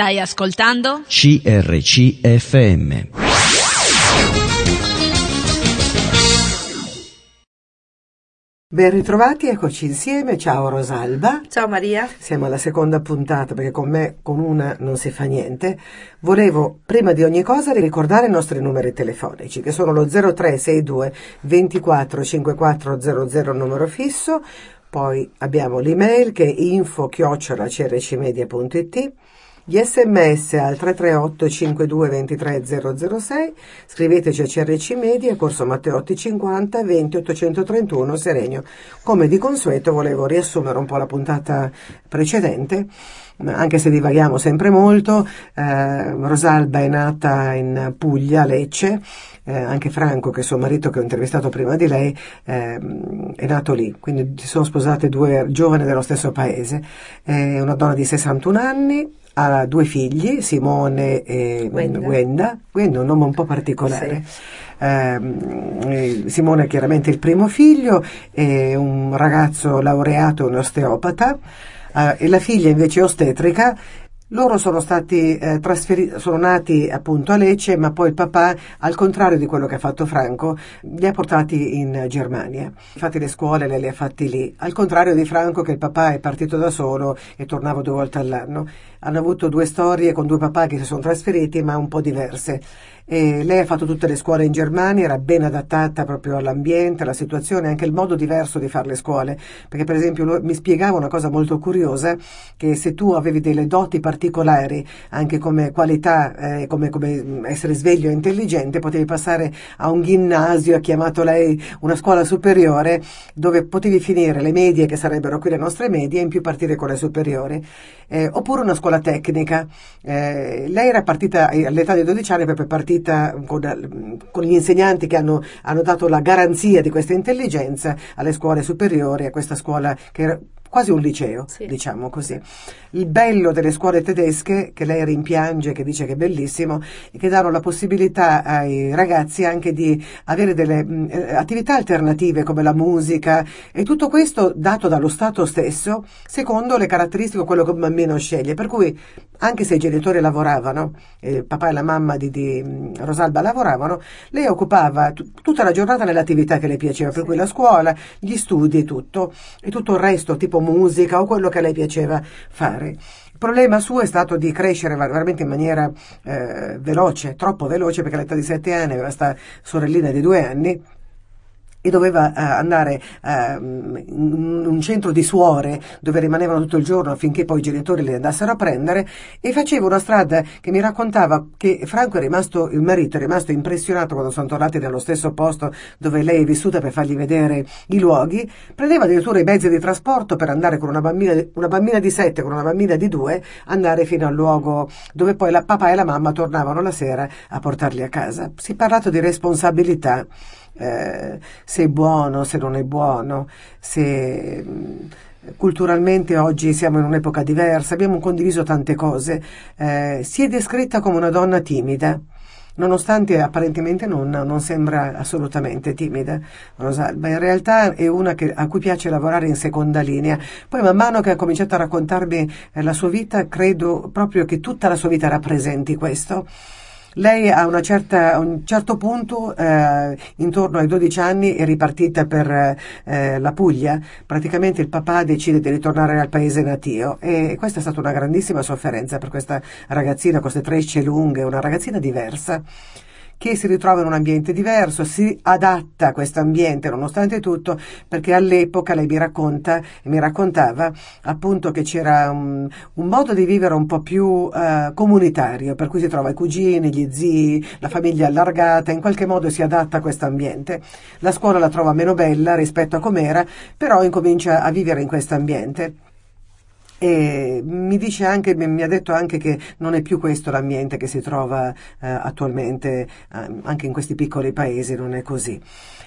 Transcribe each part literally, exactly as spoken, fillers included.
Stai ascoltando C R C F M. Ben ritrovati, eccoci insieme. Ciao Rosalba. Ciao Maria. Siamo alla seconda puntata, perché con me con una non si fa niente. Volevo prima di ogni cosa ricordare i nostri numeri telefonici, che sono lo zero tre sei due ventiquattro cinquantaquattro zero zero numero fisso, poi abbiamo l'email che è info chiocciola c r c media punto i t, gli sms al tre tre otto cinque due due tre zero zero sei, scriveteci a C R C Media, Corso Matteotti cinquanta, venti ottocentotrentuno, Seregno. Come di consueto volevo riassumere un po' la puntata precedente, anche se divaghiamo sempre molto. eh, Rosalba è nata in Puglia, Lecce, eh, anche Franco, che è suo marito, che ho intervistato prima di lei, eh, è nato lì, quindi si sono sposate due giovani dello stesso paese. È una donna di sessantuno anni, ha due figli, Simone e Gwenda. Gwenda, Gwenda è un nome un po' particolare. Sì. Eh, Simone è chiaramente il primo figlio, è un ragazzo laureato, un osteopata, eh, e la figlia invece è ostetrica. Loro sono stati eh, trasferiti, sono nati appunto a Lecce, ma poi il papà, al contrario di quello che ha fatto Franco, li ha portati in Germania. Infatti le scuole le, le ha fatti lì, al contrario di Franco, che il papà è partito da solo e tornava due volte all'anno. Hanno avuto due storie con due papà che si sono trasferiti, ma un po' diverse. E lei ha fatto tutte le scuole in Germania, era ben adattata proprio all'ambiente, alla situazione, anche il modo diverso di fare le scuole, perché per esempio mi spiegava una cosa molto curiosa, che se tu avevi delle doti particolari, anche come qualità, eh, come, come essere sveglio e intelligente, potevi passare a un ginnasio, ha chiamato lei una scuola superiore, dove potevi finire le medie, che sarebbero qui le nostre medie, e in più partire con le superiori, eh, oppure una scuola tecnica. Eh, lei era partita all'età di dodici anni, proprio partita Con, con gli insegnanti che hanno, hanno dato la garanzia di questa intelligenza alle scuole superiori, a questa scuola che era quasi un liceo, sì, diciamo così. Il bello delle scuole tedesche, che lei rimpiange, che dice che è bellissimo, è che danno la possibilità ai ragazzi anche di avere delle mh, attività alternative come la musica, e tutto questo dato dallo Stato stesso secondo le caratteristiche, quello che un bambino sceglie. Per cui anche se i genitori lavoravano, eh, papà e la mamma di, di Rosalba lavoravano, lei occupava t- tutta la giornata nell'attività che le piaceva, per sì, cui la scuola, gli studi e tutto, e tutto il resto, tipo musica o quello che a lei piaceva fare. Il problema suo è stato di crescere veramente in maniera eh, veloce, troppo veloce, perché all'età di sette anni aveva sta sorellina di due anni e doveva eh, andare eh, in un centro di suore dove rimanevano tutto il giorno affinché poi i genitori le andassero a prendere, e faceva una strada che mi raccontava che Franco è rimasto, il marito è rimasto impressionato quando sono tornati dallo stesso posto dove lei è vissuta per fargli vedere i luoghi. Prendeva addirittura i mezzi di trasporto per andare con una bambina, una bambina di sette, con una bambina di due, andare fino al luogo dove poi la papà e la mamma tornavano la sera a portarli a casa. Si è parlato di responsabilità. Eh, se è buono, se non è buono, se culturalmente oggi siamo in un'epoca diversa, abbiamo condiviso tante cose. Eh, si è descritta come una donna timida, nonostante apparentemente non, non sembra assolutamente timida Rosalba. In realtà è una che, a cui piace lavorare in seconda linea. Poi man mano che ha cominciato a raccontarmi eh, la sua vita, credo proprio che tutta la sua vita rappresenti questo. Lei a, una certa, a un certo punto, eh, intorno ai dodici anni, è ripartita per eh, la Puglia. Praticamente il papà decide di ritornare al paese natio, e questa è stata una grandissima sofferenza per questa ragazzina con queste trecce lunghe, una ragazzina diversa, che si ritrova in un ambiente diverso, si adatta a questo ambiente nonostante tutto, perché all'epoca lei mi racconta, mi raccontava appunto che c'era un, un modo di vivere un po' più eh, comunitario, per cui si trova i cugini, gli zii, la famiglia allargata, in qualche modo si adatta a questo ambiente. La scuola la trova meno bella rispetto a com'era, però incomincia a vivere in questo ambiente. E mi dice anche, mi ha detto anche che non è più questo l'ambiente che si trova eh, attualmente, eh, anche in questi piccoli paesi non è così.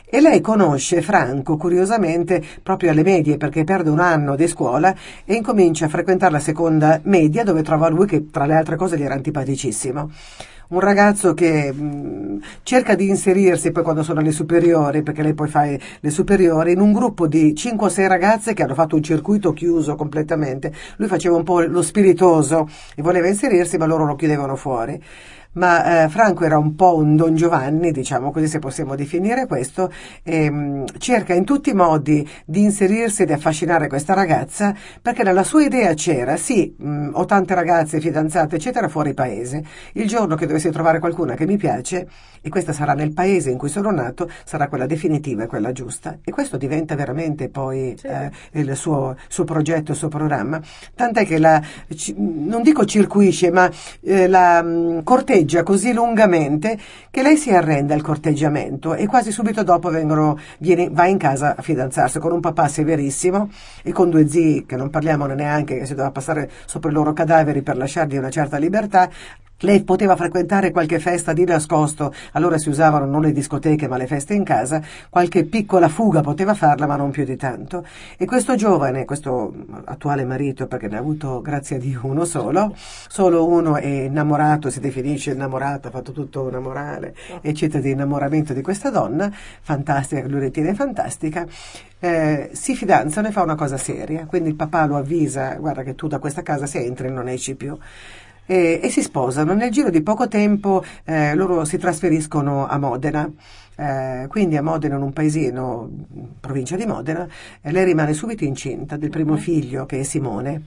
E lei conosce Franco curiosamente proprio alle medie, perché perde un anno di scuola e incomincia a frequentare la seconda media, dove trova lui che tra le altre cose gli era antipaticissimo. un ragazzo che mh, cerca di inserirsi poi quando sono alle superiori, perché lei poi fa le superiori, in un gruppo di cinque o sei ragazze che hanno fatto un circuito chiuso completamente. Lui faceva un po' lo spiritoso e voleva inserirsi, ma loro lo chiudevano fuori. Ma eh, Franco era un po' un Don Giovanni, diciamo così, se possiamo definire questo, e, mh, cerca in tutti i modi di inserirsi e di affascinare questa ragazza, perché nella sua idea c'era sì, mh, ho tante ragazze fidanzate eccetera fuori paese, il giorno che dovessi trovare qualcuna che mi piace, e questa sarà nel paese in cui sono nato, sarà quella definitiva e quella giusta. E questo diventa veramente poi sì. eh, il suo, suo progetto, il suo programma, tant'è che la, c- non dico circuisce, ma eh, la mh, corteggia così lungamente che lei si arrende al corteggiamento, e quasi subito dopo vengono, viene, va in casa a fidanzarsi con un papà severissimo e con due zii che non parliamone neanche, che si doveva passare sopra i loro cadaveri per lasciargli una certa libertà. Lei poteva frequentare qualche festa di nascosto, allora si usavano non le discoteche ma le feste in casa, qualche piccola fuga poteva farla ma non più di tanto. E questo giovane, questo attuale marito, perché ne ha avuto grazie a Dio uno solo, solo uno, è innamorato, si definisce innamorato, ha fatto tutto una morale eccetera di innamoramento di questa donna fantastica, che lui ritiene fantastica. Eh, si fidanzano e fa una cosa seria, quindi il papà lo avvisa: guarda che tu da questa casa se entri non esci più. E, e si sposano. Nel giro di poco tempo eh, loro si trasferiscono a Modena, eh, quindi a Modena, in un paesino, provincia di Modena. Eh, lei rimane subito incinta del primo figlio, che è Simone.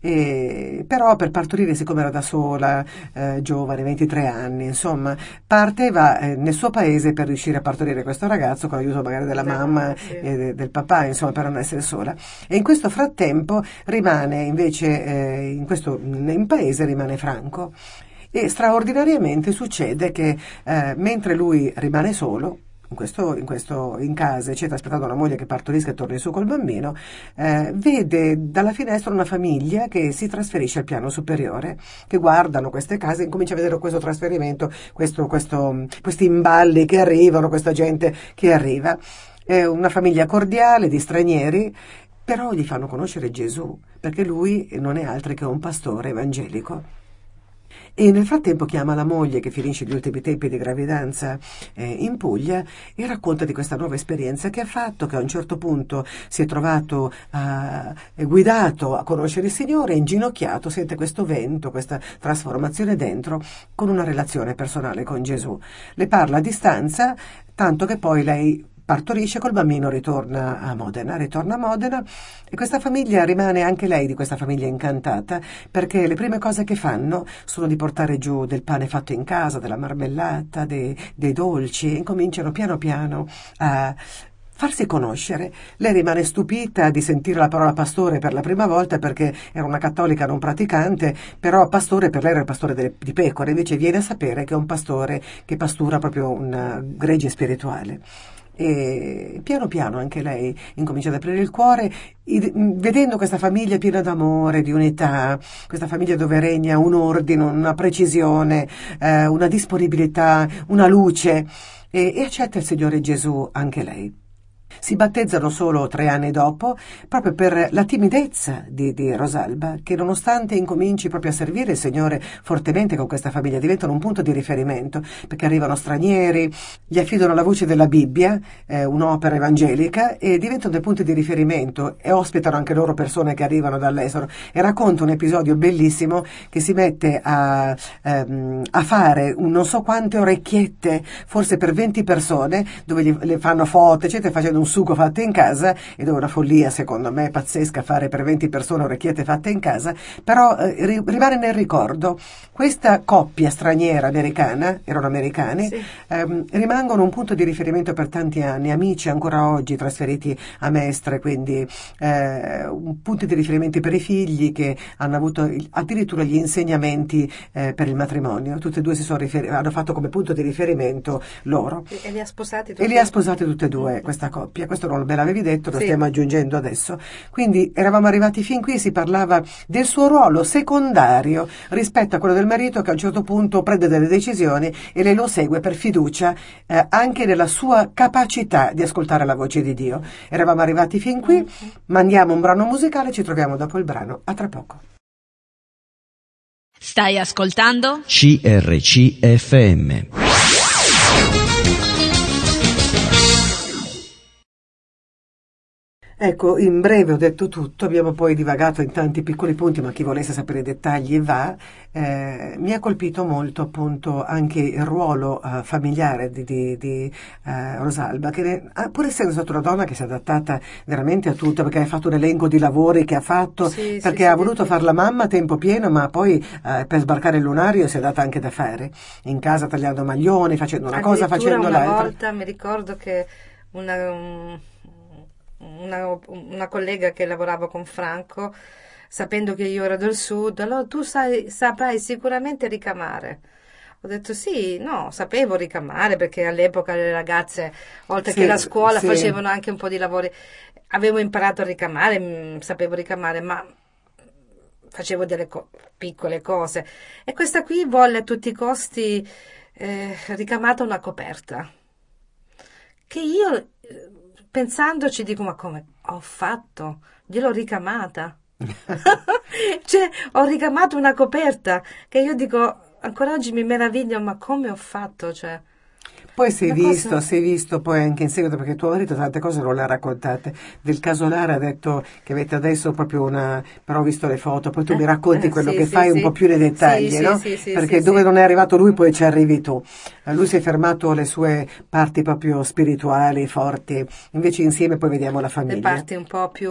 E, però per partorire, siccome era da sola, eh, giovane, ventitré anni, insomma, parte e va eh, nel suo paese per riuscire a partorire questo ragazzo, con l'aiuto magari della mamma e de, del papà, insomma, per non essere sola. E in questo frattempo rimane invece eh, in questo in paese rimane Franco, e straordinariamente succede che eh, mentre lui rimane solo in questo, in questo in casa eccetera, aspettando la moglie che partorisca e torni su col bambino, eh, vede dalla finestra una famiglia che si trasferisce al piano superiore, che guardano queste case e incomincia a vedere questo trasferimento, questo, questo, questi imballi che arrivano, questa gente che arriva. È una famiglia cordiale di stranieri, però gli fanno conoscere Gesù, perché lui non è altro che un pastore evangelico. E nel frattempo chiama la moglie, che finisce gli ultimi tempi di gravidanza eh, in Puglia, e racconta di questa nuova esperienza che ha fatto, che a un certo punto si è trovato eh, guidato a conoscere il Signore, inginocchiato, sente questo vento, questa trasformazione dentro, con una relazione personale con Gesù. Le parla a distanza, tanto che poi lei partorisce col bambino, ritorna a Modena, ritorna a Modena, e questa famiglia rimane anche lei di questa famiglia incantata, perché le prime cose che fanno sono di portare giù del pane fatto in casa, della marmellata, dei, dei dolci, e cominciano piano piano a farsi conoscere. Lei rimane stupita di sentire la parola pastore per la prima volta, perché era una cattolica non praticante, però pastore per lei era il pastore delle, di pecore, invece viene a sapere che è un pastore che pastura proprio una gregge spirituale. E piano piano anche lei incomincia ad aprire il cuore, vedendo questa famiglia piena d'amore, di unità, questa famiglia dove regna un ordine, una precisione, eh, una disponibilità, una luce, e, e accetta il Signore Gesù anche lei. Si battezzano solo tre anni dopo, proprio per la timidezza di, di Rosalba, che nonostante incominci proprio a servire il Signore fortemente con questa famiglia, diventano un punto di riferimento, perché arrivano stranieri, gli affidano la voce della Bibbia, eh, un'opera evangelica, e diventano dei punti di riferimento, e ospitano anche loro persone che arrivano dall'estero. E racconta un episodio bellissimo, che si mette a, ehm, a fare un non so quante orecchiette, forse per venti persone, dove gli, le fanno foto eccetera, facendo un sugo fatto in casa, ed è una follia secondo me pazzesca fare per venti persone orecchiette fatte in casa, però eh, rimane nel ricordo. Questa coppia straniera americana, erano americani, sì. ehm, rimangono un punto di riferimento per tanti anni, amici ancora oggi trasferiti a Mestre, quindi eh, un punto di riferimento per i figli, che hanno avuto addirittura gli insegnamenti eh, per il matrimonio. Tutte e due si sono rifer- hanno fatto come punto di riferimento loro, e li ha sposati tutti e li ha sposati tutte e due questa coppia. Questo non me l'avevi detto, lo sì. stiamo aggiungendo adesso. Quindi eravamo arrivati fin qui, si parlava del suo ruolo secondario rispetto a quello del marito, che a un certo punto prende delle decisioni e lei lo segue per fiducia eh, anche nella sua capacità di ascoltare la voce di Dio. Eravamo arrivati fin qui, mandiamo un brano musicale, ci troviamo dopo il brano, a tra poco. Stai ascoltando C R C F M. Ecco, in breve ho detto tutto, abbiamo poi divagato in tanti piccoli punti, ma chi volesse sapere i dettagli va. Eh, mi ha colpito molto appunto anche il ruolo eh, familiare di, di, di eh, Rosalba, che pur essendo stata una donna che si è adattata veramente a tutto, perché ha fatto un elenco di lavori che ha fatto, sì, perché sì, ha sì, voluto sì. far la mamma a tempo pieno, ma poi eh, per sbarcare il lunario si è data anche da fare, in casa tagliando maglioni, facendo una cosa, facendo una l'altra. Una volta mi ricordo che una... Um... Una, una collega che lavorava con Franco, sapendo che io ero del sud, allora tu sai, saprai sicuramente ricamare. Ho detto sì, no, sapevo ricamare perché all'epoca le ragazze, oltre sì, che la scuola, sì. facevano anche un po' di lavori. Avevo imparato a ricamare, mh, sapevo ricamare, ma facevo delle co- piccole cose. E questa qui volle a tutti i costi eh, ricamata una coperta che io... pensandoci dico, ma come ho fatto? Gliel'ho ricamata. Cioè, ho ricamato una coperta che io dico, ancora oggi mi meraviglio, ma come ho fatto? Cioè, poi si è visto, cosa... si è visto poi anche in seguito, perché tuo marito tante cose non le ha raccontate. Del casolare ha detto che avete adesso proprio una... però ho visto le foto, poi tu eh, mi racconti quello sì, che sì, fai sì. un po' più nei dettagli, sì, no? Sì, sì, perché sì, dove sì. non è arrivato lui poi ci arrivi tu. Lui si è fermato alle sue parti proprio spirituali, forti, invece insieme poi vediamo la famiglia. Le parti un po' più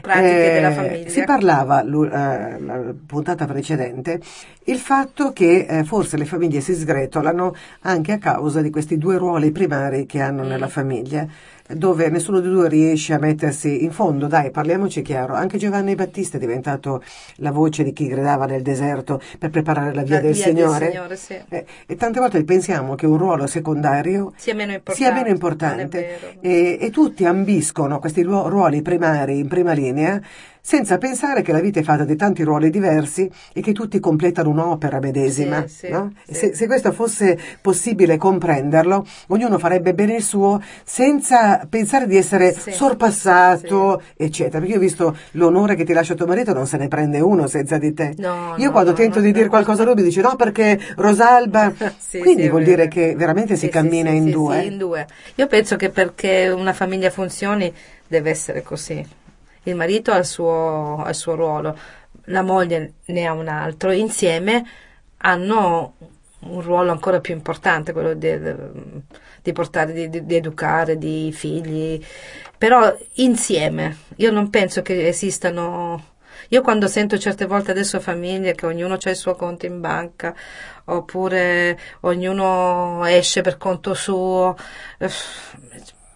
pratiche eh, della famiglia. Si parlava, uh, la puntata precedente, il fatto che eh, forse le famiglie si sgretolano anche a causa di questi due ruoli primari che hanno nella famiglia, dove nessuno dei due riesce a mettersi in fondo. Dai, parliamoci chiaro, anche Giovanni Battista è diventato la voce di chi gridava nel deserto per preparare la via, la del, via Signore. del Signore sì. eh, e tante volte pensiamo che un ruolo secondario sia meno importante, sia meno importante. E, e tutti ambiscono questi ruoli primari in prima linea, senza pensare che la vita è fatta di tanti ruoli diversi e che tutti completano un'opera medesima. Sì, no? sì, se, sì. se questo fosse possibile comprenderlo, ognuno farebbe bene il suo senza pensare di essere sì, sorpassato, sì. eccetera. Perché io ho visto l'onore che ti lascia tuo marito, non se ne prende uno senza di te. No, io no, quando no, tento no, di no, dire no. qualcosa a lui mi dice no perché Rosalba... sì, Quindi sì, vuol dire che veramente sì, si cammina sì, in, sì, due. Sì, in due. Io penso che perché una famiglia funzioni deve essere così. Il marito ha il suo, ha il suo ruolo, la moglie ne ha un altro, insieme hanno un ruolo ancora più importante, quello di, di portare, di, di educare, di figli, però insieme. Io non penso che esistano... Io quando sento certe volte adesso famiglie che ognuno ha il suo conto in banca, oppure ognuno esce per conto suo...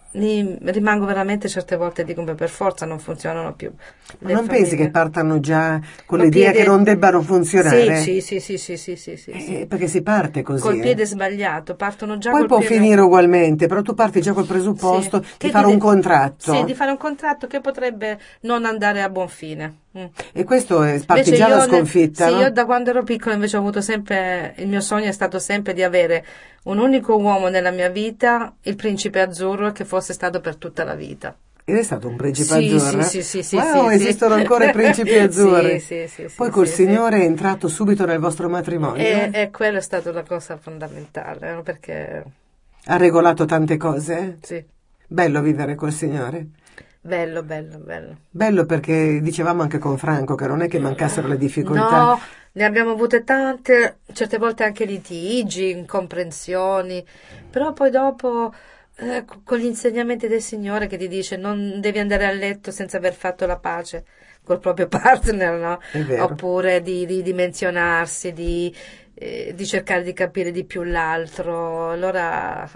rimango veramente certe volte dico beh, per forza non funzionano più. Ma non famiglie. Pensi che partano già con l'idea piede... che non debbano funzionare? Sì, sì, sì, sì, sì, sì, sì, sì. Eh, perché si parte così. Col piede eh. sbagliato, partono già. Poi col può piede... finire ugualmente, però tu parti già col presupposto sì. di fare ti... un contratto. Sì, di fare un contratto che potrebbe non andare a buon fine. Mm. E questo è parti già da sconfitta. Ne... Sì, no? Io da quando ero piccola invece ho avuto sempre, il mio sogno è stato sempre di avere un unico uomo nella mia vita, il principe azzurro, che fosse stato per tutta la vita. Ed è stato un principe sì, azzurro? Sì, sì, sì. Wow, sì, esistono sì. ancora i principi azzurri. Sì, sì, sì, Poi sì, col sì, Signore sì. è entrato subito nel vostro matrimonio. E, e quella è stata la cosa fondamentale, perché... Ha regolato tante cose? Sì. Bello vivere col Signore? Bello, bello, bello. Bello perché dicevamo anche con Franco che non è che mancassero le difficoltà. No, ne abbiamo avute tante, certe volte anche litigi, incomprensioni, però poi dopo... Eh, con gli insegnamenti del Signore che ti dice non devi andare a letto senza aver fatto la pace col proprio partner, no? Oppure di ridimensionarsi, di, eh, di cercare di capire di più l'altro. Allora,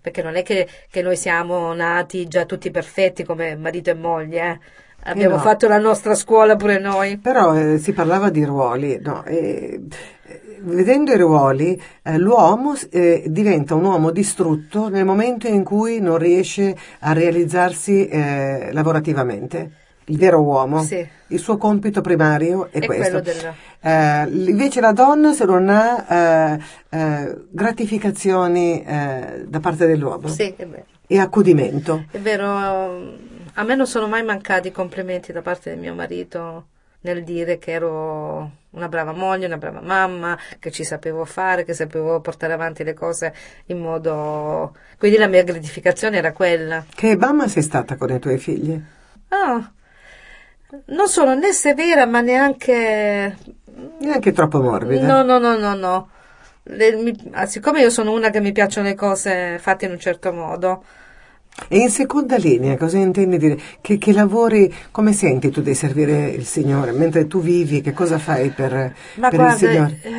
perché non è che, che noi siamo nati già tutti perfetti come marito e moglie, eh? Abbiamo eh no. fatto la nostra scuola pure noi. Però eh, si parlava di ruoli, no? Eh, Vedendo i ruoli, eh, l'uomo eh, diventa un uomo distrutto nel momento in cui non riesce a realizzarsi eh, lavorativamente. Il vero uomo, sì. il suo compito primario è, è questo. Della... Eh, invece la donna se non ha eh, eh, gratificazioni eh, da parte dell'uomo sì, è vero. E accudimento. È vero, a me non sono mai mancati i complimenti da parte di mio marito. nel dire che ero una brava moglie, una brava mamma, che ci sapevo fare, che sapevo portare avanti le cose in modo... Quindi la mia gratificazione era quella. Che mamma sei stata con i tuoi figli? Oh, non sono né severa ma neanche... Neanche troppo morbida. No, no, no, no, no. Le, mi, siccome io sono una che mi piacciono le cose fatte in un certo modo. E in seconda linea cosa intendi dire? Che, che lavori, come senti tu di servire il Signore? Mentre tu vivi, che cosa fai per, Ma per guarda, il Signore? Eh,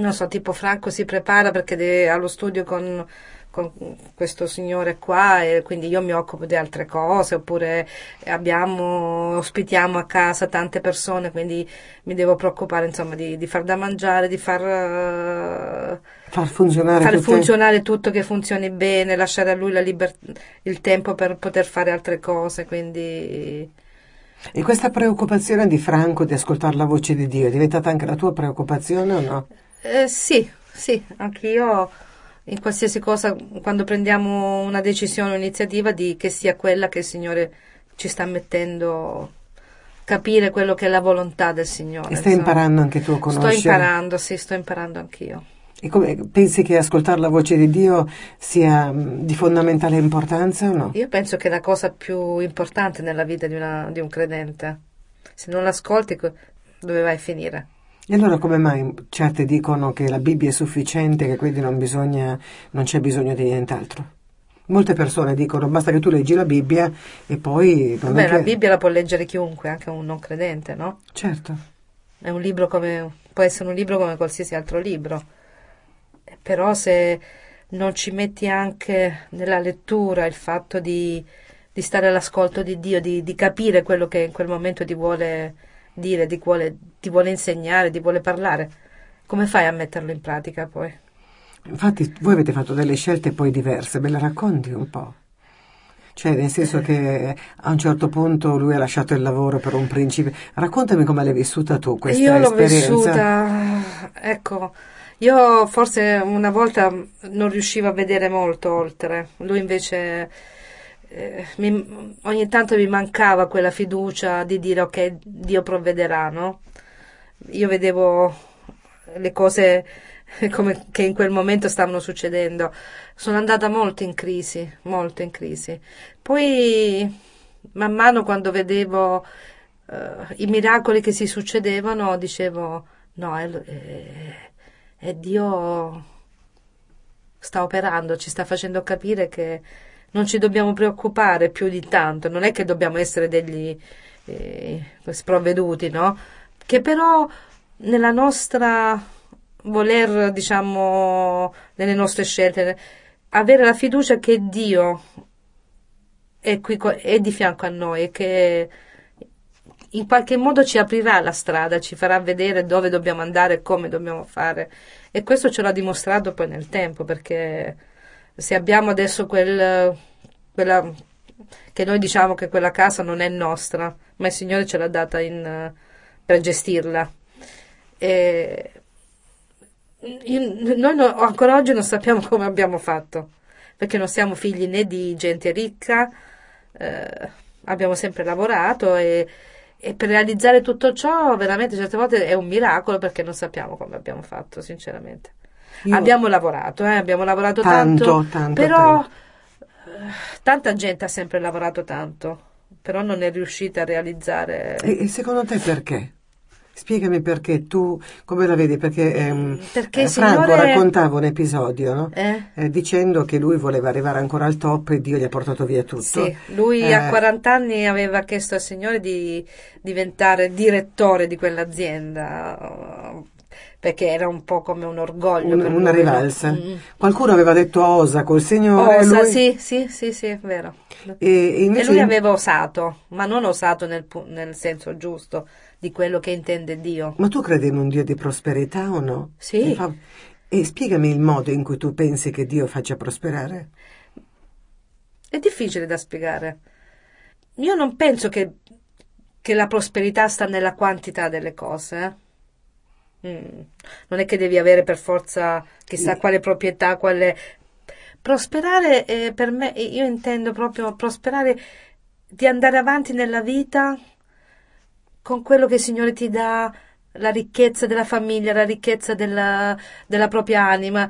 non so, tipo Franco si prepara perché de, allo studio con, con questo signore qua, e quindi io mi occupo di altre cose, oppure abbiamo, ospitiamo a casa tante persone, quindi mi devo preoccupare insomma di, di far da mangiare, di far... Uh, Far funzionare, far funzionare tutto, che funzioni bene, lasciare a lui la liber- il tempo per poter fare altre cose, quindi... E questa preoccupazione di Franco di ascoltare la voce di Dio è diventata anche la tua preoccupazione o no? Eh, sì, sì, anch'io in qualsiasi cosa, quando prendiamo una decisione o un'iniziativa, di che sia quella che il Signore ci sta mettendo... capire quello che è la volontà del Signore. E stai insomma. imparando anche tu a conoscere? Sto imparando, sì, sto imparando anch'io. E come, pensi che ascoltare la voce di Dio sia di fondamentale importanza o no? Io penso che è la cosa più importante nella vita di, una, di un credente. Se non l'ascolti, dove vai a finire? E allora come mai certe dicono che la Bibbia è sufficiente, che quindi non, bisogna, non c'è bisogno di nient'altro? Molte persone dicono basta che tu leggi la Bibbia e poi... Beh, che... la Bibbia la può leggere chiunque, anche un non credente, no? Certo. È un libro come, può essere un libro come qualsiasi altro libro. Però se non ci metti anche nella lettura il fatto di, di stare all'ascolto di Dio, di, di capire quello che in quel momento ti vuole dire, ti vuole, ti vuole insegnare, ti vuole parlare, come fai a metterlo in pratica poi? Infatti voi avete fatto delle scelte poi diverse, me la racconti un po'? Cioè nel senso che a un certo punto lui ha lasciato il lavoro per un principe. Raccontami come l'hai vissuta tu questa Io esperienza. Io l'ho vissuta, ecco... Io forse una volta non riuscivo a vedere molto oltre, lui invece eh, mi, ogni tanto mi mancava quella fiducia di dire ok, Dio provvederà, no? Io vedevo le cose come, che in quel momento stavano succedendo, sono andata molto in crisi, molto in crisi. Poi man mano quando vedevo eh, i miracoli che si succedevano dicevo no, è... Eh, E Dio sta operando, ci sta facendo capire che non ci dobbiamo preoccupare più di tanto, non è che dobbiamo essere degli eh, sprovveduti, no? Che però nella nostra voler, diciamo, nelle nostre scelte, avere la fiducia che Dio è qui, è di fianco a noi e che in qualche modo ci aprirà la strada, ci farà vedere dove dobbiamo andare, come dobbiamo fare, e questo ce l'ha dimostrato poi nel tempo, perché se abbiamo adesso quel quella che noi diciamo che quella casa non è nostra, ma il Signore ce l'ha data in, per gestirla, e io, noi no, ancora oggi non sappiamo come abbiamo fatto, perché non siamo figli né di gente ricca, eh, abbiamo sempre lavorato e E per realizzare tutto ciò veramente certe volte è un miracolo, perché non sappiamo come abbiamo fatto, sinceramente. Io abbiamo lavorato, eh, abbiamo lavorato tanto, tanto, tanto però tanto. Tanta gente ha sempre lavorato tanto, però non è riuscita a realizzare. E, e secondo te perché? Spiegami perché tu, come la vedi, perché, ehm, perché eh, Franco signore... raccontava un episodio, no? eh? Eh, dicendo che lui voleva arrivare ancora al top e Dio gli ha portato via tutto. Sì, lui eh... a quaranta anni aveva chiesto al Signore di diventare direttore di quell'azienda, perché era un po' come un orgoglio. Un, per una lui, rivalsa. No? Qualcuno aveva detto osa col Signore. Osa, lui... sì, sì, sì, sì, è vero. E, invece... e lui aveva osato, ma non osato nel, nel senso giusto di quello che intende Dio. Ma tu credi in un Dio di prosperità o no? Sì. E, fa... e spiegami il modo in cui tu pensi che Dio faccia prosperare. È difficile da spiegare. Io non penso che, che la prosperità sta nella quantità delle cose. Mm. Non è che devi avere per forza chissà quale proprietà, quale... Prosperare, eh, per me, io intendo proprio prosperare di andare avanti nella vita con quello che il Signore ti dà, la ricchezza della famiglia, la ricchezza della, della propria anima.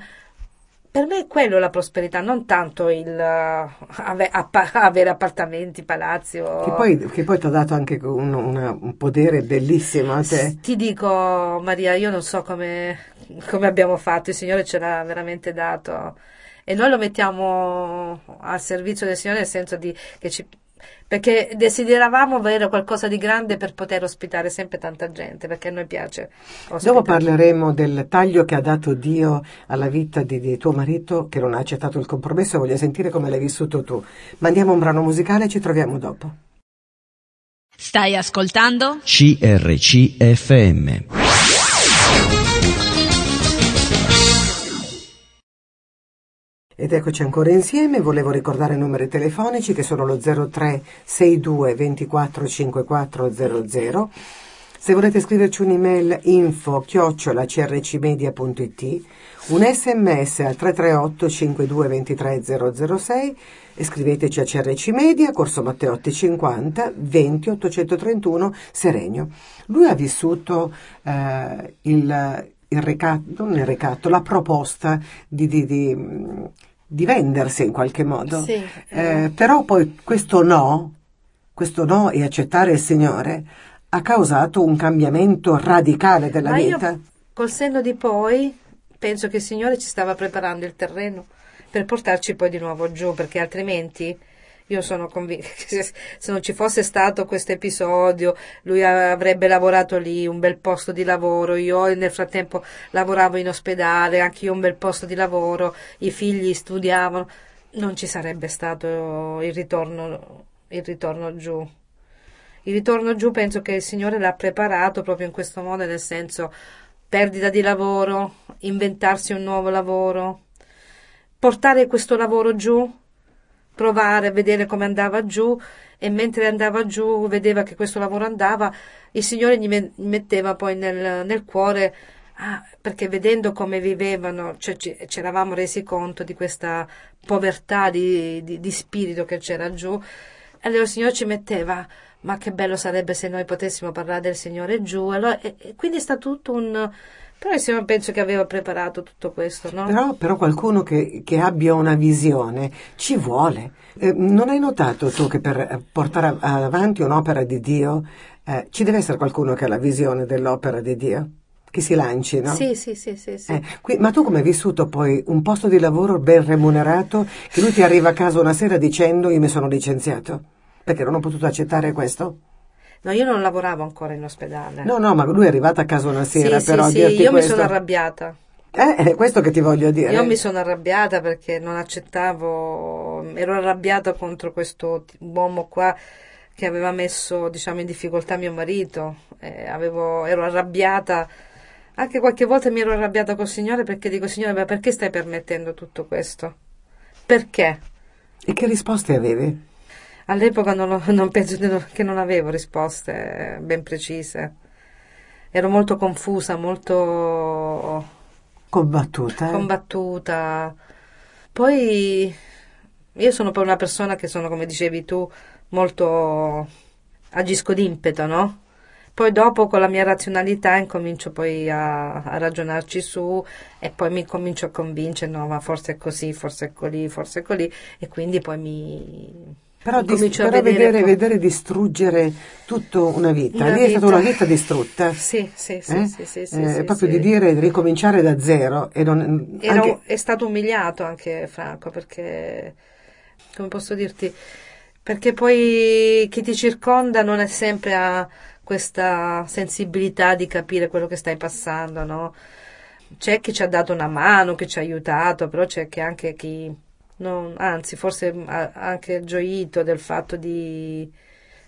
Per me è quello la prosperità, non tanto il uh, ave, appa, avere appartamenti, palazzi. O... Che poi, che poi ti ha dato anche un, una, un potere bellissimo a te. Ti dico, Maria, io non so come, come abbiamo fatto, il Signore ce l'ha veramente dato. E noi lo mettiamo al servizio del Signore nel senso di che ci... perché desideravamo avere qualcosa di grande per poter ospitare sempre tanta gente, perché a noi piace ospitare. Dopo parleremo del taglio che ha dato Dio alla vita di, di tuo marito, che non ha accettato il compromesso, e voglio sentire come l'hai vissuto tu. Mandiamo un brano musicale e ci troviamo dopo. Stai ascoltando C R C F M. Ed eccoci ancora insieme. Volevo ricordare i numeri telefonici che sono lo zero tre sei due ventiquattro cinquantaquattro zero zero. Se volete scriverci un'email info chiocciola c r c media punto i t, un sms al tre tre otto cinque due due tre zero zero sei e scriveteci a C R C Media, Corso Matteotti cinquanta, venti ottocentotrentuno, Seregno. Lui ha vissuto eh, il... Il ricatto, non il ricatto, la proposta di, di, di, di vendersi in qualche modo. Sì. Eh, però poi questo no, questo no e accettare il Signore ha causato un cambiamento radicale della Ma vita. Io, col senno di poi, penso che il Signore ci stava preparando il terreno per portarci poi di nuovo giù, perché altrimenti... Io sono convinta che se non ci fosse stato questo episodio, lui avrebbe lavorato lì, un bel posto di lavoro, io nel frattempo lavoravo in ospedale, anche io un bel posto di lavoro, i figli studiavano, non ci sarebbe stato il ritorno, il ritorno giù. Il ritorno giù penso che il Signore l'ha preparato proprio in questo modo, nel senso perdita di lavoro, inventarsi un nuovo lavoro, portare questo lavoro giù, provare a vedere come andava giù, e mentre andava giù vedeva che questo lavoro andava, il Signore gli metteva poi nel, nel cuore, ah, perché vedendo come vivevano, cioè ci eravamo resi conto di questa povertà di, di, di spirito che c'era giù, e allora il Signore ci metteva, ma che bello sarebbe se noi potessimo parlare del Signore giù, allora, e, e quindi è stato tutto un... Però il Signore penso che aveva preparato tutto questo, no? Però, però qualcuno che, che abbia una visione ci vuole. Eh, non hai notato tu che per portare avanti un'opera di Dio eh, ci deve essere qualcuno che ha la visione dell'opera di Dio? Che si lanci, no? Sì, sì, sì. sì, sì. Eh, qui, ma tu come hai vissuto poi un posto di lavoro ben remunerato che lui ti arriva a casa una sera dicendo io mi sono licenziato? Perché non ho potuto accettare questo? No, io non lavoravo ancora in ospedale. No, no, ma lui è arrivato a casa una sera, sì, però sì, a dirti sì, io questo. Mi sono arrabbiata. Eh, è questo che ti voglio dire. Io mi sono arrabbiata perché non accettavo, ero arrabbiata contro questo uomo qua che aveva messo, diciamo, in difficoltà mio marito. Eh, avevo, ero arrabbiata, anche qualche volta mi ero arrabbiata col Signore perché dico, Signore, ma perché stai permettendo tutto questo? Perché? E che risposte avevi? All'epoca non, lo, non penso che non avevo risposte ben precise. Ero molto confusa, molto combattuta. Combattuta. Poi io sono poi una persona che sono, come dicevi tu, molto agisco d'impeto, no? Poi dopo con la mia razionalità incomincio poi a, a ragionarci su e poi mi comincio a convincere, no, ma forse è così, forse è colì, forse è colì, e quindi poi mi... Però, dis- però vedere, vedere, vedere distruggere tutta una vita, una lì vita. È stata una vita distrutta. Sì, sì, sì. Eh? sì, sì, sì, eh, sì proprio sì. Di dire ricominciare da zero. E non, Era, anche... È stato umiliato anche Franco, perché, come posso dirti, perché poi chi ti circonda non è sempre a questa sensibilità di capire quello che stai passando, no? C'è chi ci ha dato una mano, chi ci ha aiutato, però c'è che anche chi... Non, anzi, forse anche gioito del fatto di,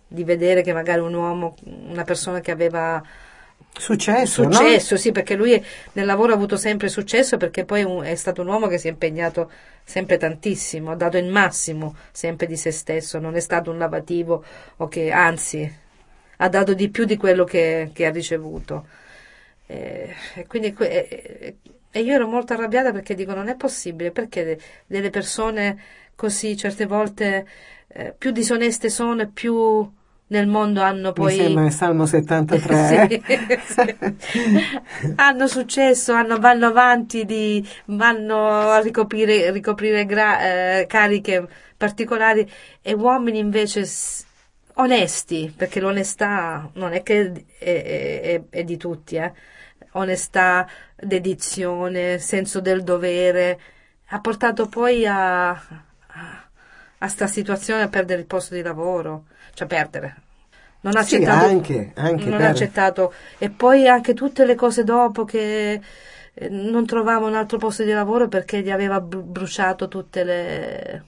di vedere che magari un uomo, una persona che aveva successo, successo no? Sì, perché lui nel lavoro ha avuto sempre successo, perché poi è stato un uomo che si è impegnato sempre tantissimo, ha dato il massimo sempre di se stesso, non è stato un lavativo o che, anzi, ha dato di più di quello che, che ha ricevuto. E, e quindi... E, E io ero molto arrabbiata perché dico, non è possibile, perché delle persone così certe volte eh, più disoneste sono e più nel mondo hanno poi... Mi sembra il Salmo settantatré. Hanno successo, hanno, vanno avanti, di, vanno a ricoprire, ricoprire gra, eh, cariche particolari, e uomini invece s- onesti, perché l'onestà non è che è, è, è, è di tutti, eh. Onestà, dedizione, senso del dovere, ha portato poi a, a, a sta situazione, a perdere il posto di lavoro. Cioè perdere, non ha accettato, sì, anche, anche non ha accettato, e poi anche tutte le cose dopo, che non trovava un altro posto di lavoro perché gli aveva bruciato tutte le...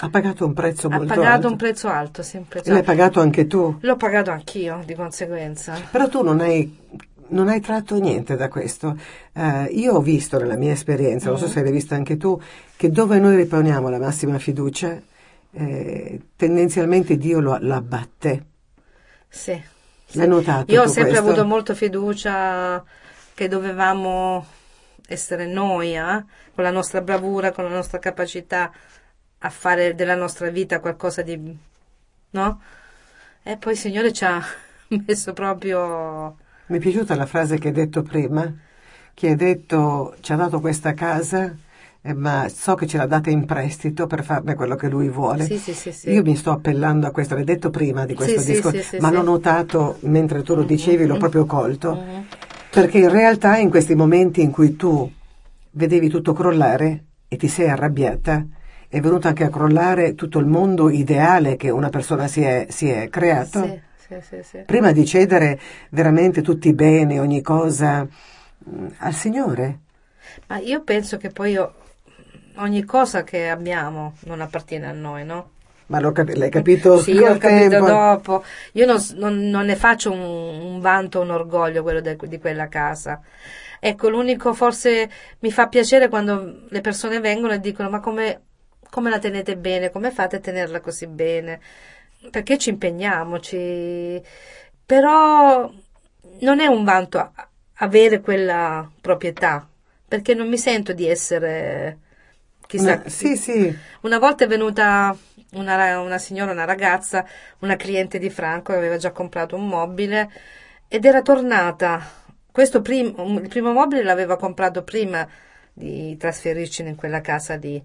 Ha pagato un prezzo ha molto alto. Ha pagato un prezzo alto, sì, un prezzo e alto. L'hai pagato anche tu? L'ho pagato anch'io, di conseguenza. Però tu non hai... Non hai tratto niente da questo. Eh, io ho visto nella mia esperienza, non so se l'hai vista anche tu, che dove noi riponiamo la massima fiducia, eh, tendenzialmente Dio lo, lo abbatte. Sì. L'hai sì. notato? Io ho sempre questo? avuto molta fiducia che dovevamo essere noi, eh? Con la nostra bravura, con la nostra capacità a fare della nostra vita qualcosa di... no? E poi il Signore ci ha messo proprio... Mi è piaciuta la frase che hai detto prima, che hai detto ci ha dato questa casa, eh, ma so che ce l'ha data in prestito per farne quello che lui vuole. Sì, sì, sì, sì. Io mi sto appellando a questo, l'hai detto prima di questo sì, discorso, sì, sì, ma sì. l'ho notato mentre tu lo dicevi, l'ho proprio colto, mm-hmm. perché in realtà in questi momenti in cui tu vedevi tutto crollare e ti sei arrabbiata, è venuto anche a crollare tutto il mondo ideale che una persona si è, si è creato. Sì. Sì, sì, sì. Prima di cedere veramente tutti i beni, ogni cosa al Signore. Ma io penso che poi io, ogni cosa che abbiamo non appartiene a noi, no? Ma l'ho cap- l'hai capito? Sì, io ho capito tempo. dopo. Io non, non, non ne faccio un, un vanto, un orgoglio quello de, di quella casa. Ecco, l'unico forse mi fa piacere quando le persone vengono e dicono: ma come, come la tenete bene? Come fate a tenerla così bene? Perché ci impegniamoci, però non è un vanto avere quella proprietà, perché non mi sento di essere chissà. Ma, sì, sì. Una volta è venuta una, una signora, una ragazza, una cliente di Franco, aveva già comprato un mobile ed era tornata. Questo prim, il primo mobile l'aveva comprato prima di trasferirci in quella casa lì.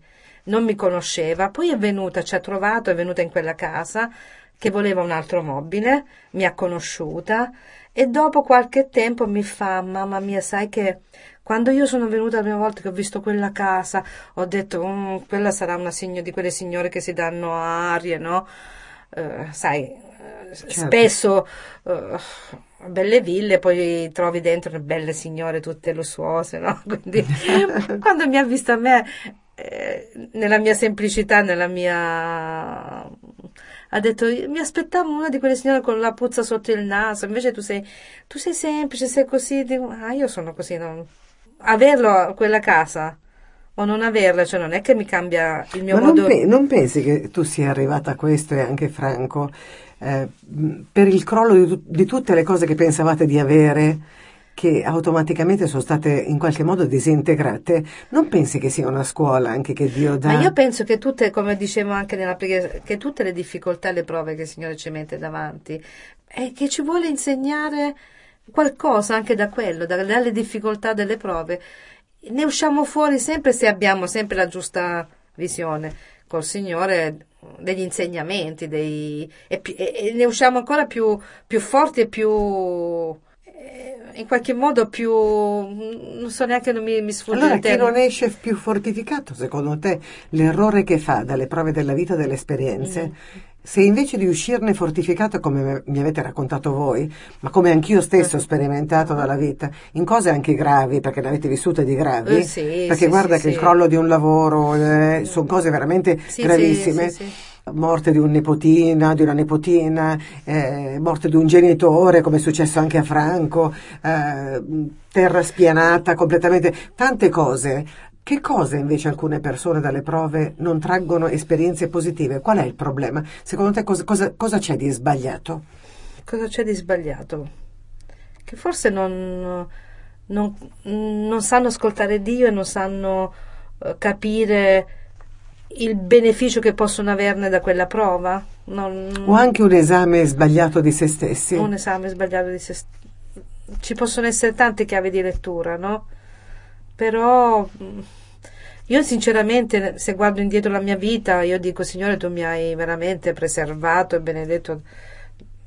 Non mi conosceva, poi è venuta, ci ha trovato, è venuta in quella casa che voleva un altro mobile, mi ha conosciuta e dopo qualche tempo mi fa: mamma mia, sai che quando io sono venuta la prima volta che ho visto quella casa ho detto mm, quella sarà una signo- di quelle signore che si danno arie, no? Eh, sai, certo. spesso eh, belle ville, poi trovi dentro belle signore tutte lussuose, no? Quindi quando mi ha visto a me, nella mia semplicità, nella mia... ha detto: mi aspettavo una di quelle signore con la puzza sotto il naso, invece tu sei tu sei semplice, sei così. Dico, ah, io sono così, non... averlo quella casa o non averla, cioè non è che mi cambia il mio Ma modo. Non, pe- non pensi che tu sia arrivata a questo, e anche Franco, eh, per il crollo di, tu- di tutte le cose che pensavate di avere, che automaticamente sono state in qualche modo disintegrate? Non pensi che sia una scuola anche che Dio dà? Ma io penso che tutte, come dicevo anche nella preghiera, che tutte le difficoltà e le prove che il Signore ci mette davanti, è che ci vuole insegnare qualcosa anche da quello, dalle difficoltà, delle prove. Ne usciamo fuori sempre se abbiamo sempre la giusta visione col Signore, degli insegnamenti, dei, e, e ne usciamo ancora più, più forti e più... in qualche modo più, non so neanche, non mi, mi sfugge. Allora, chi non esce più fortificato, secondo te, l'errore che fa dalle prove della vita, dalle esperienze, mm. se invece di uscirne fortificato, come mi avete raccontato voi, ma come anch'io stesso ho sperimentato dalla vita, in cose anche gravi, perché ne avete vissute di gravi, eh, sì, perché sì, guarda sì, che sì. il crollo di un lavoro, eh, mm. sono cose veramente sì, gravissime, sì, sì, sì. morte di un nipotino, di una nipotina, eh, morte di un genitore, come è successo anche a Franco, eh, terra spianata completamente, tante cose. Che cosa invece alcune persone dalle prove non traggono esperienze positive? Qual è il problema? Secondo te cosa, cosa, cosa c'è di sbagliato? Cosa c'è di sbagliato? Che forse non, non, non sanno ascoltare Dio e non sanno capire il beneficio che possono averne da quella prova. Non, o anche un esame sbagliato di se stessi. Un esame sbagliato di se stessi. Ci possono essere tante chiavi di lettura, no? Però io sinceramente, se guardo indietro la mia vita, io dico: Signore, tu mi hai veramente preservato e benedetto,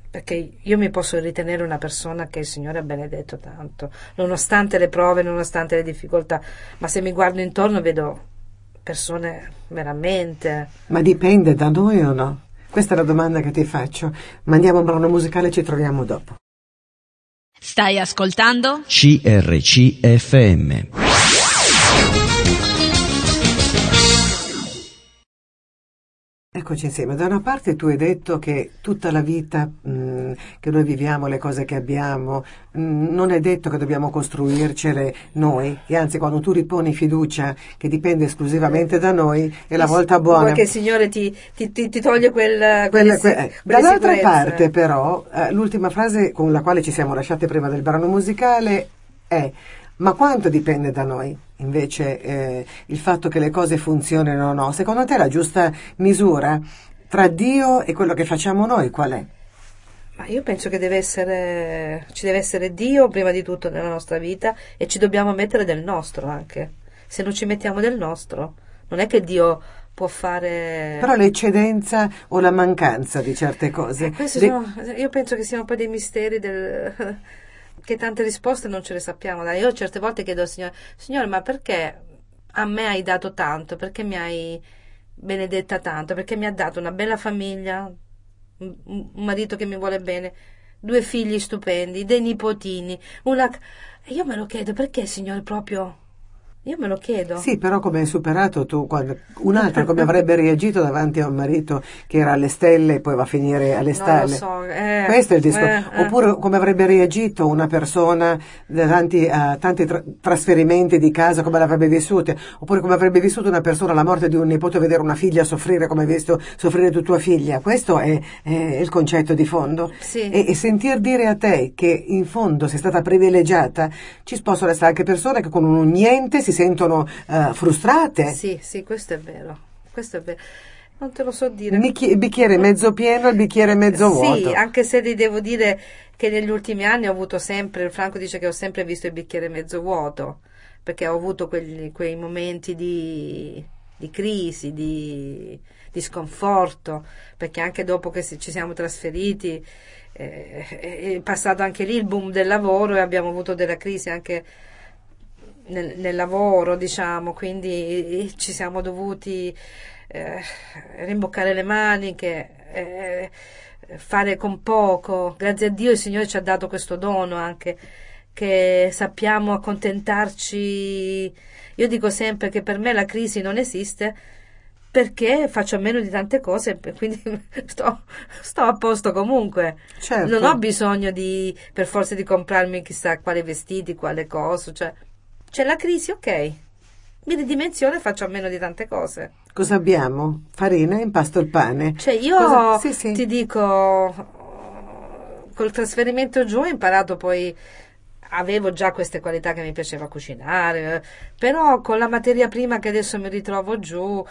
perché io mi posso ritenere una persona che il Signore ha benedetto tanto, nonostante le prove, nonostante le difficoltà. Ma se mi guardo intorno vedo persone veramente... Ma dipende da noi o no? Questa è la domanda che ti faccio. Mandiamo un brano musicale e ci troviamo dopo. Stai ascoltando C R C F M. Eccoci insieme. Da una parte tu hai detto che tutta la vita mh, che noi viviamo, le cose che abbiamo, mh, non è detto che dobbiamo costruircele noi, e anzi, quando tu riponi fiducia che dipende esclusivamente da noi, è la volta buona. Perché il Signore ti, ti, ti, ti toglie quel, quella, quelle, que- quelle dall'altra sicurezze. Parte però eh, l'ultima frase con la quale ci siamo lasciate prima del brano musicale è: ma quanto dipende da noi? Invece eh, il fatto che le cose funzionino o no, secondo te la giusta misura tra Dio e quello che facciamo noi qual è? Ma io penso che deve essere, ci deve essere Dio prima di tutto nella nostra vita, e ci dobbiamo mettere del nostro anche. Se non ci mettiamo del nostro, non è che Dio può fare... Però l'eccedenza o la mancanza di certe cose... Eh, questo De... sono, io penso che siano poi dei misteri del... che tante risposte non ce le sappiamo. Io certe volte chiedo al Signore: Signore, ma perché a me hai dato tanto? Perché mi hai benedetta tanto? Perché mi ha dato una bella famiglia, un marito che mi vuole bene, due figli stupendi, dei nipotini, una... Io me lo chiedo, perché, Signore, proprio... Io me lo chiedo. Sì, però come hai superato tu quando... Un'altra come avrebbe reagito davanti a un marito che era alle stelle e poi va a finire alle stalle? Non lo so. Eh, Questo è il discorso. Eh, eh. Oppure come avrebbe reagito una persona davanti a tanti tra- trasferimenti di casa, come l'avrebbe vissuta? Oppure come avrebbe vissuto una persona la morte di un nipote, vedere una figlia soffrire come hai visto soffrire tu tua figlia? Questo è, è il concetto di fondo. Sì. E, e sentir dire a te che in fondo sei stata privilegiata, ci possono essere anche persone che con un niente si sentono uh, frustrate. Sì, sì, questo è vero, questo è vero. Non te lo so dire. Il bicchiere mezzo pieno, il bicchiere mezzo vuoto. Sì, anche se ti devo dire che negli ultimi anni ho avuto sempre, Franco dice che ho sempre visto il bicchiere mezzo vuoto, perché ho avuto quelli, quei momenti di, di crisi, di, di sconforto, perché anche dopo che ci siamo trasferiti eh, è passato anche lì il boom del lavoro e abbiamo avuto della crisi anche Nel, nel lavoro, diciamo, quindi ci siamo dovuti eh, rimboccare le maniche, eh, fare con poco. Grazie a Dio il Signore ci ha dato questo dono anche, che sappiamo accontentarci. Io dico sempre che per me la crisi non esiste, perché faccio a meno di tante cose, quindi sto, sto a posto comunque. Certo. Non ho bisogno di, per forza, di comprarmi chissà quali vestiti, quale cosa, cioè c'è la crisi, ok, mi ridimensiono e faccio a meno di tante cose. Cosa abbiamo? Farina, impasto al pane. Cioè io Cosa... sì, sì. ti dico, col trasferimento giù ho imparato, poi avevo già queste qualità che mi piaceva cucinare, però con la materia prima che adesso mi ritrovo giù,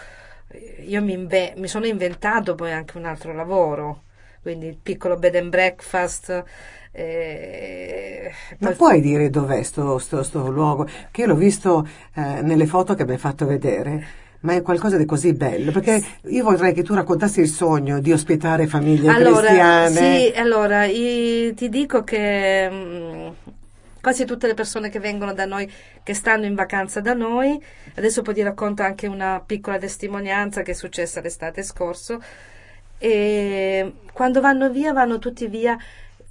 io mi, inve- mi sono inventato poi anche un altro lavoro, quindi il piccolo bed and breakfast. Eh, ma puoi dire dov'è sto, sto, sto luogo? Che io l'ho visto eh, nelle foto che mi hai fatto vedere, ma è qualcosa di così bello, perché io vorrei che tu raccontassi il sogno di ospitare famiglie allora, cristiane. Sì, allora io ti dico che mh, quasi tutte le persone che vengono da noi, che stanno in vacanza da noi, adesso poi ti racconto anche una piccola testimonianza che è successa l'estate scorso, e quando vanno via vanno tutti via.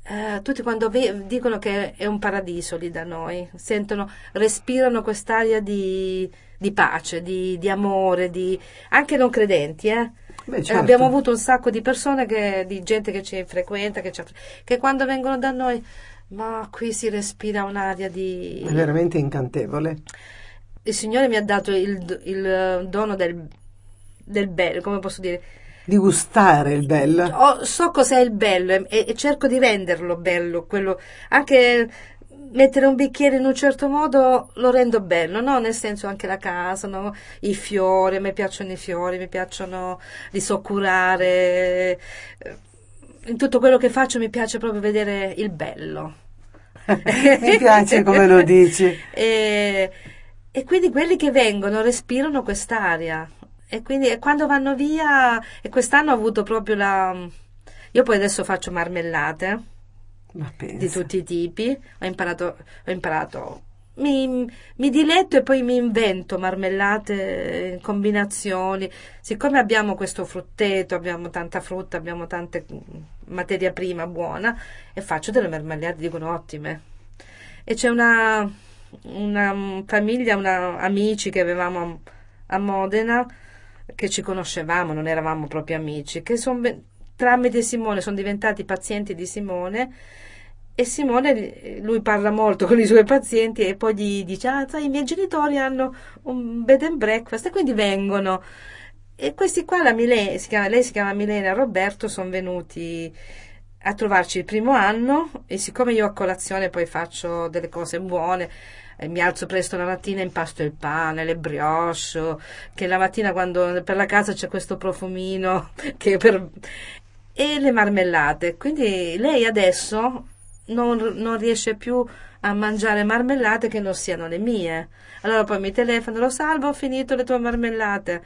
Uh, tutti quando ve- dicono che è un paradiso lì da noi, sentono, respirano quest'aria di, di pace, di, di amore, di anche non credenti, eh? Beh, certo. eh, abbiamo avuto un sacco di persone che, di gente che ci frequenta, che, ci, che quando vengono da noi, ma qui si respira un'aria di... È veramente incantevole. Il Signore mi ha dato il, il dono del, del bello, come posso dire, di gustare il bello. Oh, so cos'è il bello e, e cerco di renderlo bello, quello anche mettere un bicchiere in un certo modo lo rendo bello, no? Nel senso anche la casa, no? I fiori, mi piacciono i fiori, mi piacciono risoccurare. In tutto quello che faccio mi piace proprio vedere il bello. Mi piace come lo dici. E, e quindi quelli che vengono respirano quest'aria. E quindi e quando vanno via, e quest'anno ho avuto proprio la... Io poi adesso faccio marmellate di tutti i tipi, ho imparato... Ho imparato mi, mi diletto e poi mi invento marmellate, combinazioni. Siccome abbiamo questo frutteto, abbiamo tanta frutta, abbiamo tante materia prima buona, e faccio delle marmellate, dicono ottime. E c'è una, una famiglia, una amici che avevamo a Modena, che ci conoscevamo, non eravamo proprio amici, che son, tramite Simone sono diventati pazienti di Simone, e Simone, lui parla molto con i suoi pazienti e poi gli dice: ah, sai, i miei genitori hanno un bed and breakfast e quindi vengono, e questi qua, la Milena, si chiama, lei si chiama Milena, Roberto, sono venuti a trovarci il primo anno, e siccome io a colazione poi faccio delle cose buone, mi alzo presto la mattina, impasto il pane, le brioche, che la mattina quando per la casa c'è questo profumino che per... e le marmellate. Quindi lei adesso non, non riesce più a mangiare marmellate che non siano le mie. Allora poi mi telefono: Rosalba, ho finito le tue marmellate,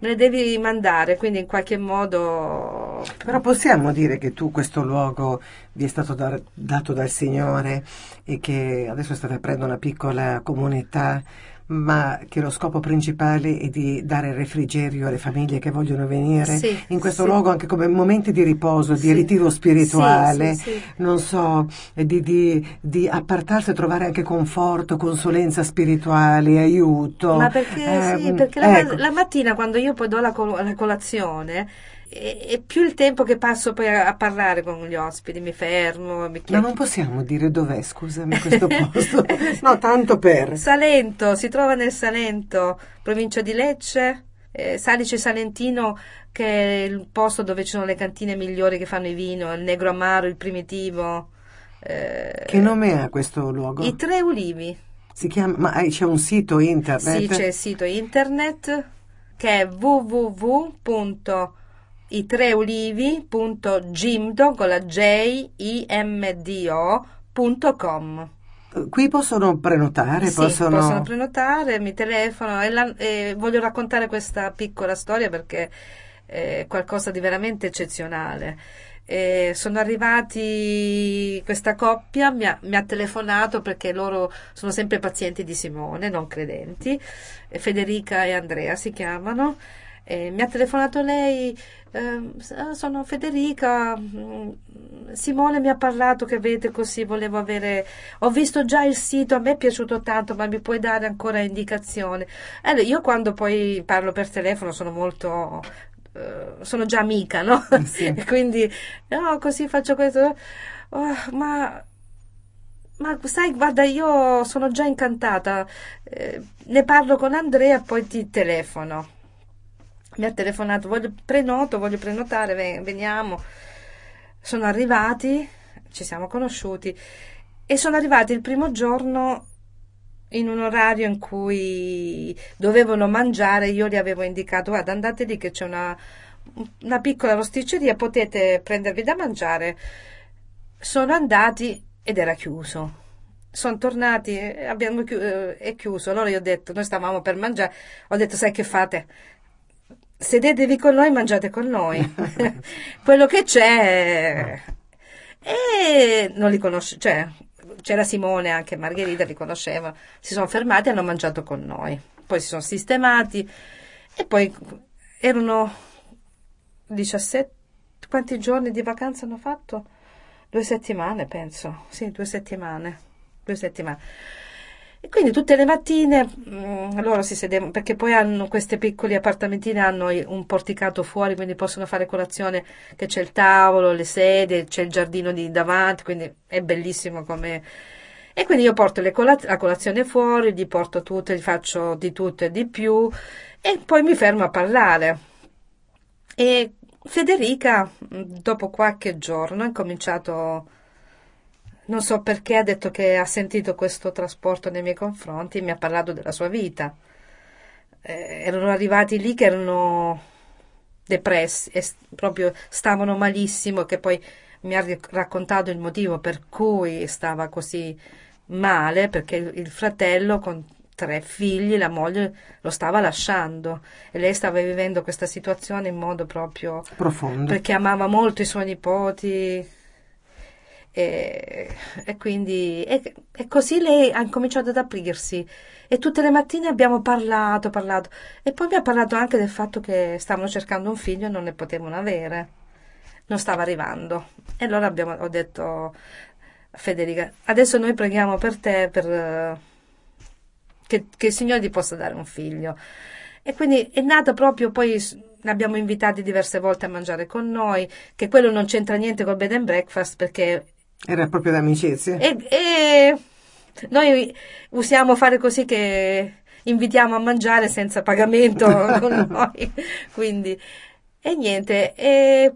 me le devi mandare. Quindi in qualche modo... Però possiamo dire che tu questo luogo vi è stato dar, dato dal Signore, e che adesso state aprendo una piccola comunità, ma che lo scopo principale è di dare refrigerio alle famiglie che vogliono venire, sì, in questo sì. luogo, anche come momenti di riposo, di sì. ritiro spirituale, sì, sì, sì. non so, di, di, di appartarsi e trovare anche conforto, consulenza spirituale, aiuto. Ma perché, eh, sì, perché la, ecco. la mattina, quando io poi do la, col- la colazione, e più il tempo che passo poi a parlare con gli ospiti, mi fermo, mi chiedo... Ma non possiamo dire dov'è, scusami, questo posto? No, tanto per... Salento, si trova nel Salento, provincia di Lecce, eh, Salice Salentino, che è il posto dove ci sono le cantine migliori che fanno il vino, il Negro Amaro, il Primitivo. Eh, che nome ha questo luogo? I Tre Ulivi. Si chiama... Ma c'è un sito internet? Sì, c'è il sito internet, che è www. I tre ulivi.gimdo con la J I M D O.com. Qui possono prenotare? Sì, possono... possono prenotare, mi telefono, e, la, e voglio raccontare questa piccola storia perché è qualcosa di veramente eccezionale. E sono arrivati, questa coppia mi ha, mi ha telefonato perché loro sono sempre pazienti di Simone, non credenti, e Federica e Andrea si chiamano. Eh, mi ha telefonato lei, eh, sono Federica, Simone mi ha parlato che avete così, volevo avere, ho visto già il sito, a me è piaciuto tanto, ma mi puoi dare ancora indicazioni? Allora, io quando poi parlo per telefono sono molto, eh, sono già amica, no? Sì. Quindi no, così faccio questo, oh, ma ma sai, guarda, io sono già incantata, eh, ne parlo con Andrea, poi ti telefono. Mi ha telefonato, voglio prenoto, voglio prenotare, veniamo. Sono arrivati, ci siamo conosciuti, e sono arrivati il primo giorno in un orario in cui dovevano mangiare. Io gli avevo indicato: guarda, andate lì che c'è una, una piccola rosticceria, potete prendervi da mangiare. Sono andati ed era chiuso. Sono tornati, abbiamo chi- è chiuso. Allora io ho detto, noi stavamo per mangiare, ho detto: sai che fate? Sedetevi con noi, mangiate con noi. Quello che c'è. E non li conosce, cioè c'era Simone, anche Margherita li conosceva. Si sono fermati e hanno mangiato con noi. Poi si sono sistemati, e poi erano diciassette, quanti giorni di vacanza hanno fatto? Due settimane, penso. Sì, due settimane. Due settimane. E quindi tutte le mattine mh, loro si sedevano, perché poi hanno questi piccoli appartamentini, hanno un porticato fuori, quindi possono fare colazione, che c'è il tavolo, le sedie, c'è il giardino di davanti, quindi è bellissimo come... E quindi io porto le col- la colazione fuori, gli porto tutto, gli faccio di tutto e di più, e poi mi fermo a parlare. E Federica, dopo qualche giorno, ha incominciato... non so perché, ha detto che ha sentito questo trasporto nei miei confronti e mi ha parlato della sua vita. Eh, erano arrivati lì che erano depressi, e proprio stavano malissimo, che poi mi ha raccontato il motivo per cui stava così male, perché il fratello con tre figli, la moglie, lo stava lasciando e lei stava vivendo questa situazione in modo proprio profondo, perché amava molto i suoi nipoti e, e quindi e, e così lei ha cominciato ad aprirsi e tutte le mattine abbiamo parlato, parlato e poi mi ha parlato anche del fatto che stavano cercando un figlio e non ne potevano avere, non stava arrivando, e allora abbiamo, ho detto a Federica, adesso noi preghiamo per te, per Che, che il Signore ti possa dare un figlio. E quindi è nato proprio, poi l'abbiamo invitati diverse volte a mangiare con noi, che quello non c'entra niente col bed and breakfast, perché era proprio d'amicizia. E, e noi usiamo fare così, che invitiamo a mangiare senza pagamento con noi, quindi e niente, e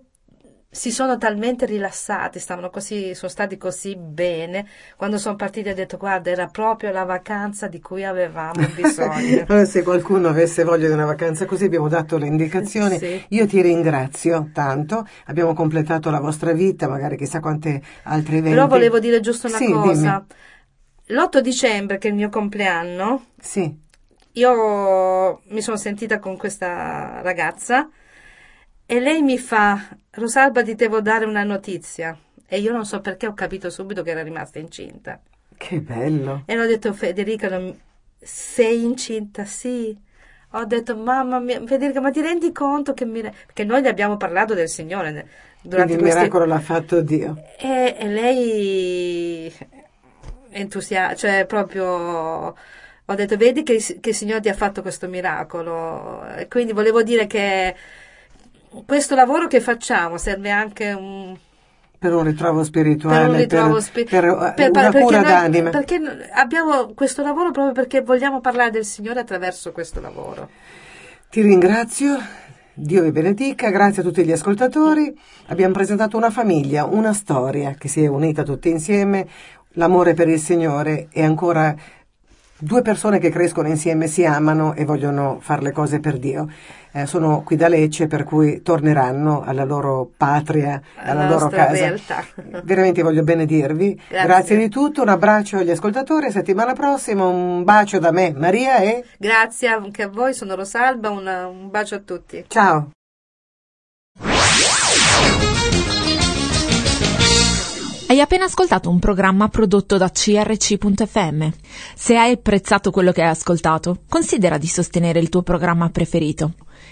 si sono talmente rilassati, stavano così, sono stati così bene. Quando sono partiti ho detto, guarda, era proprio la vacanza di cui avevamo bisogno. Allora, se qualcuno avesse voglia di una vacanza così, abbiamo dato le indicazioni. Sì. Io ti ringrazio tanto, abbiamo completato la vostra vita, magari chissà quante altre eventi. Però volevo dire giusto una sì, cosa. Dimmi. l'otto dicembre, che è il mio compleanno, sì. Io mi sono sentita con questa ragazza e lei mi fa, Rosalba, ti devo dare una notizia. E io non so perché ho capito subito che era rimasta incinta. Che bello! E l'ho detto, Federica, non... sei incinta? Sì. Ho detto, mamma mia, Federica, ma ti rendi conto che mi... Perché noi le abbiamo parlato del Signore durante questi... Il miracolo l'ha fatto Dio. E, e lei entusiasta, cioè proprio... Ho detto, vedi che, che il Signore ti ha fatto questo miracolo. E quindi volevo dire che questo lavoro che facciamo serve anche un... per un ritrovo spirituale, per, un ritrovo spi- per, per, per una per, cura d'anima. Perché abbiamo questo lavoro proprio perché vogliamo parlare del Signore attraverso questo lavoro. Ti ringrazio, Dio vi benedica, grazie a tutti gli ascoltatori. Abbiamo presentato una famiglia, una storia che si è unita tutti insieme, l'amore per il Signore e ancora due persone che crescono insieme, si amano e vogliono fare le cose per Dio. Eh, sono qui da Lecce, per cui torneranno alla loro patria, alla, alla loro casa. Realtà. Veramente voglio benedirvi. Grazie. Grazie di tutto, un abbraccio agli ascoltatori, settimana prossima, un bacio da me, Maria, e... Grazie anche a voi, sono Rosalba, una, un bacio a tutti. Ciao. Hai appena ascoltato un programma prodotto da C R C F M. Se hai apprezzato quello che hai ascoltato, considera di sostenere il tuo programma preferito.